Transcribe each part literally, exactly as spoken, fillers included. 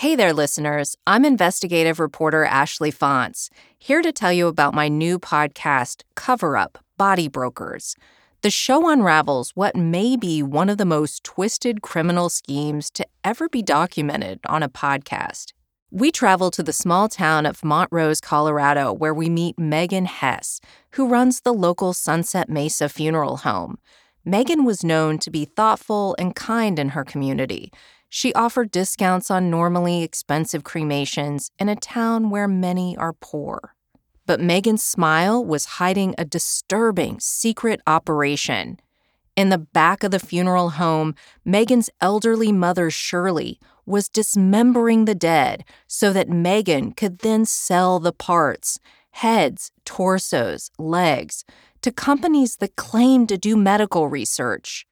Hey there, listeners. I'm investigative reporter Ashley Fantz, here to tell you about my new podcast, Cover Up: Body Brokers. The show unravels what may be one of the most twisted criminal schemes to ever be documented on a podcast. We travel to the small town of Montrose, Colorado, where we meet Megan Hess, who runs the local Sunset Mesa funeral home. Megan was known to be thoughtful and kind in her community. She offered discounts on normally expensive cremations in a town where many are poor. But Megan's smile was hiding a disturbing secret operation. In the back of the funeral home, Megan's elderly mother, Shirley, was dismembering the dead so that Megan could then sell the parts, heads, torsos, legs, to companies that claimed to do medical research.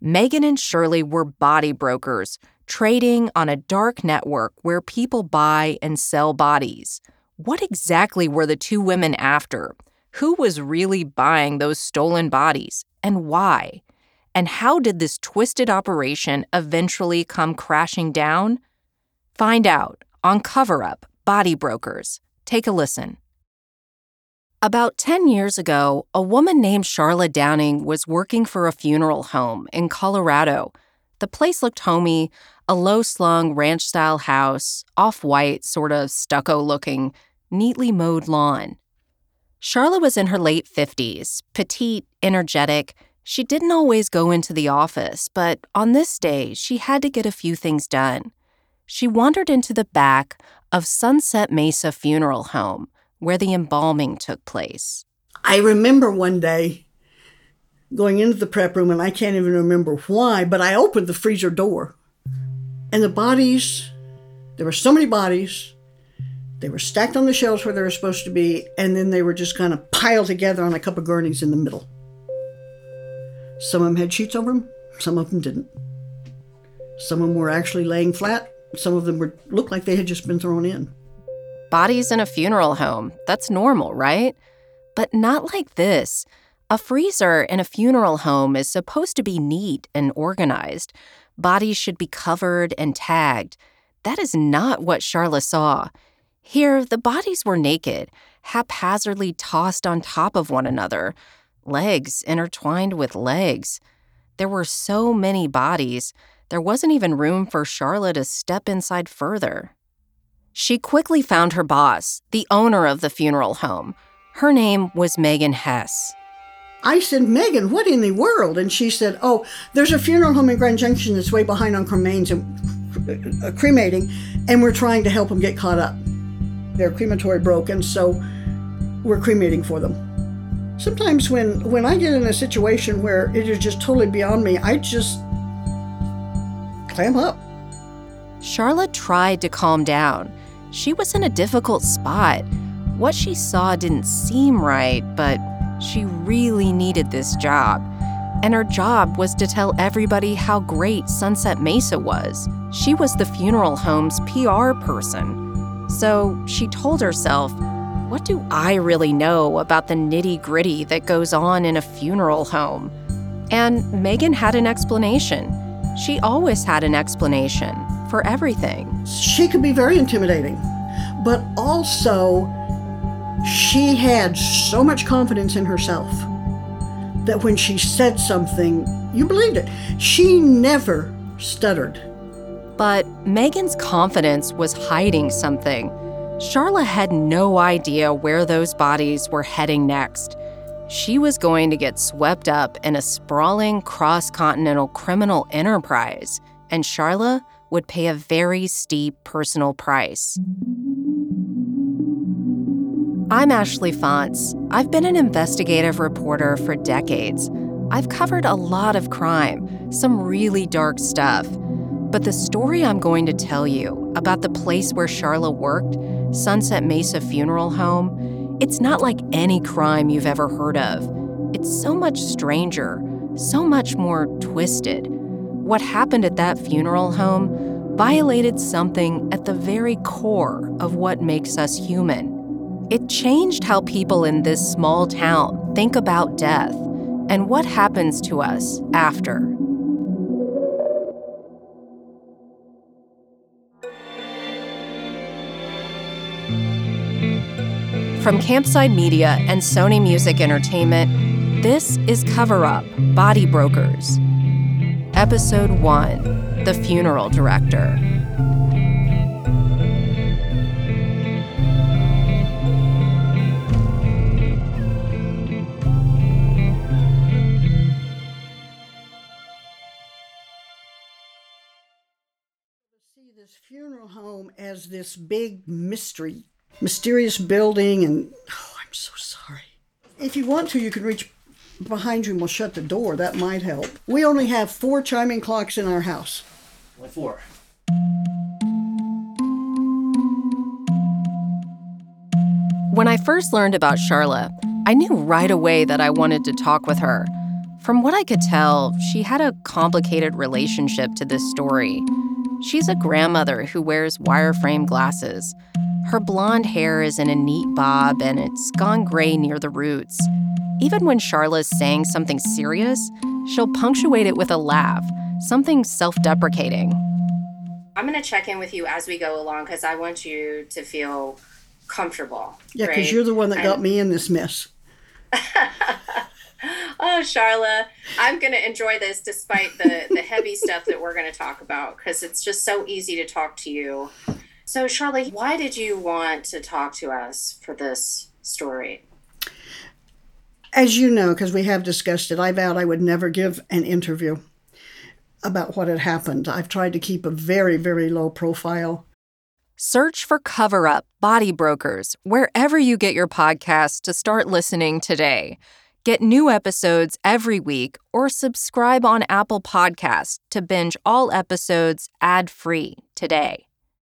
Megan and Shirley were body brokers, trading on a dark network where people buy and sell bodies. What exactly were the two women after? Who was really buying those stolen bodies, and why? And how did this twisted operation eventually come crashing down? Find out on Cover Up: Body Brokers. Take a listen. About ten years ago, a woman named Charlotte Downing was working for a funeral home in Colorado. The place looked homey, a low-slung ranch-style house, off-white, sort of stucco-looking, neatly mowed lawn. Charlotte was in her late fifties, petite, energetic. She didn't always go into the office, but on this day, she had to get a few things done. She wandered into the back of Sunset Mesa Funeral Home, where the embalming took place. I remember one day going into the prep room, and I can't even remember why, but I opened the freezer door. And the bodies, there were so many bodies, they were stacked on the shelves where they were supposed to be, and then they were just kind of piled together on a couple of gurneys in the middle. Some of them had sheets over them, some of them didn't. Some of them were actually laying flat, some of them were looked like they had just been thrown in. Bodies in a funeral home, that's normal, right? But not like this. A freezer in a funeral home is supposed to be neat and organized. Bodies should be covered and tagged. That is not what Charlotte saw. Here, the bodies were naked, haphazardly tossed on top of one another, legs intertwined with legs. There were so many bodies, there wasn't even room for Charlotte to step inside further. She quickly found her boss, the owner of the funeral home. Her name was Megan Hess. I said, Megan, what in the world? And she said, oh, there's a funeral home in Grand Junction that's way behind on cremains and uh, cremating, and we're trying to help them get caught up. Their crematory broke, and so we're cremating for them. Sometimes when, when I get in a situation where it is just totally beyond me, I just clam up. Charlotte tried to calm down. She was in a difficult spot. What she saw didn't seem right, but she really needed this job. And her job was to tell everybody how great Sunset Mesa was. She was the funeral home's P R person. So she told herself, what do I really know about the nitty-gritty that goes on in a funeral home? And Megan had an explanation. She always had an explanation for everything. She could be very intimidating, but also she had so much confidence in herself that when she said something, you believed it. She never stuttered. But Megan's confidence was hiding something. Charlotte had no idea where those bodies were heading next. She was going to get swept up in a sprawling cross-continental criminal enterprise, and Charlotte would pay a very steep personal price. I'm Ashley Fantz. I've been an investigative reporter for decades. I've covered a lot of crime, some really dark stuff. But the story I'm going to tell you about the place where Charlotte worked, Sunset Mesa Funeral Home, it's not like any crime you've ever heard of. It's so much stranger, so much more twisted. What happened at that funeral home violated something at the very core of what makes us human. It changed how people in this small town think about death and what happens to us after. From Campside Media and Sony Music Entertainment, this is Cover Up: Body Brokers. Episode one, The Funeral Director. See this funeral home as this big mystery, mysterious building, and oh, I'm so sorry. If you want to, you can reach behind you and we'll shut the door. That might help. We only have four chiming clocks in our house. What for? When I first learned about Charlotte, I knew right away that I wanted to talk with her. From what I could tell, she had a complicated relationship to this story. She's a grandmother who wears wireframe glasses. Her blonde hair is in a neat bob, and it's gone gray near the roots. Even when Charla's saying something serious, she'll punctuate it with a laugh, something self-deprecating. I'm going to check in with you as we go along because I want you to feel comfortable. Yeah, because right? You're the one that got I'm... me in this mess. Oh, Charlotte, I'm going to enjoy this despite the, the heavy stuff that we're going to talk about because it's just so easy to talk to you. So, Charlotte, why did you want to talk to us for this story? As you know, because we have discussed it, I vowed I would never give an interview about what had happened. I've tried to keep a very, very low profile. Search for Cover Up: Body Brokers wherever you get your podcasts to start listening today. Get new episodes every week or subscribe on Apple Podcasts to binge all episodes ad-free today.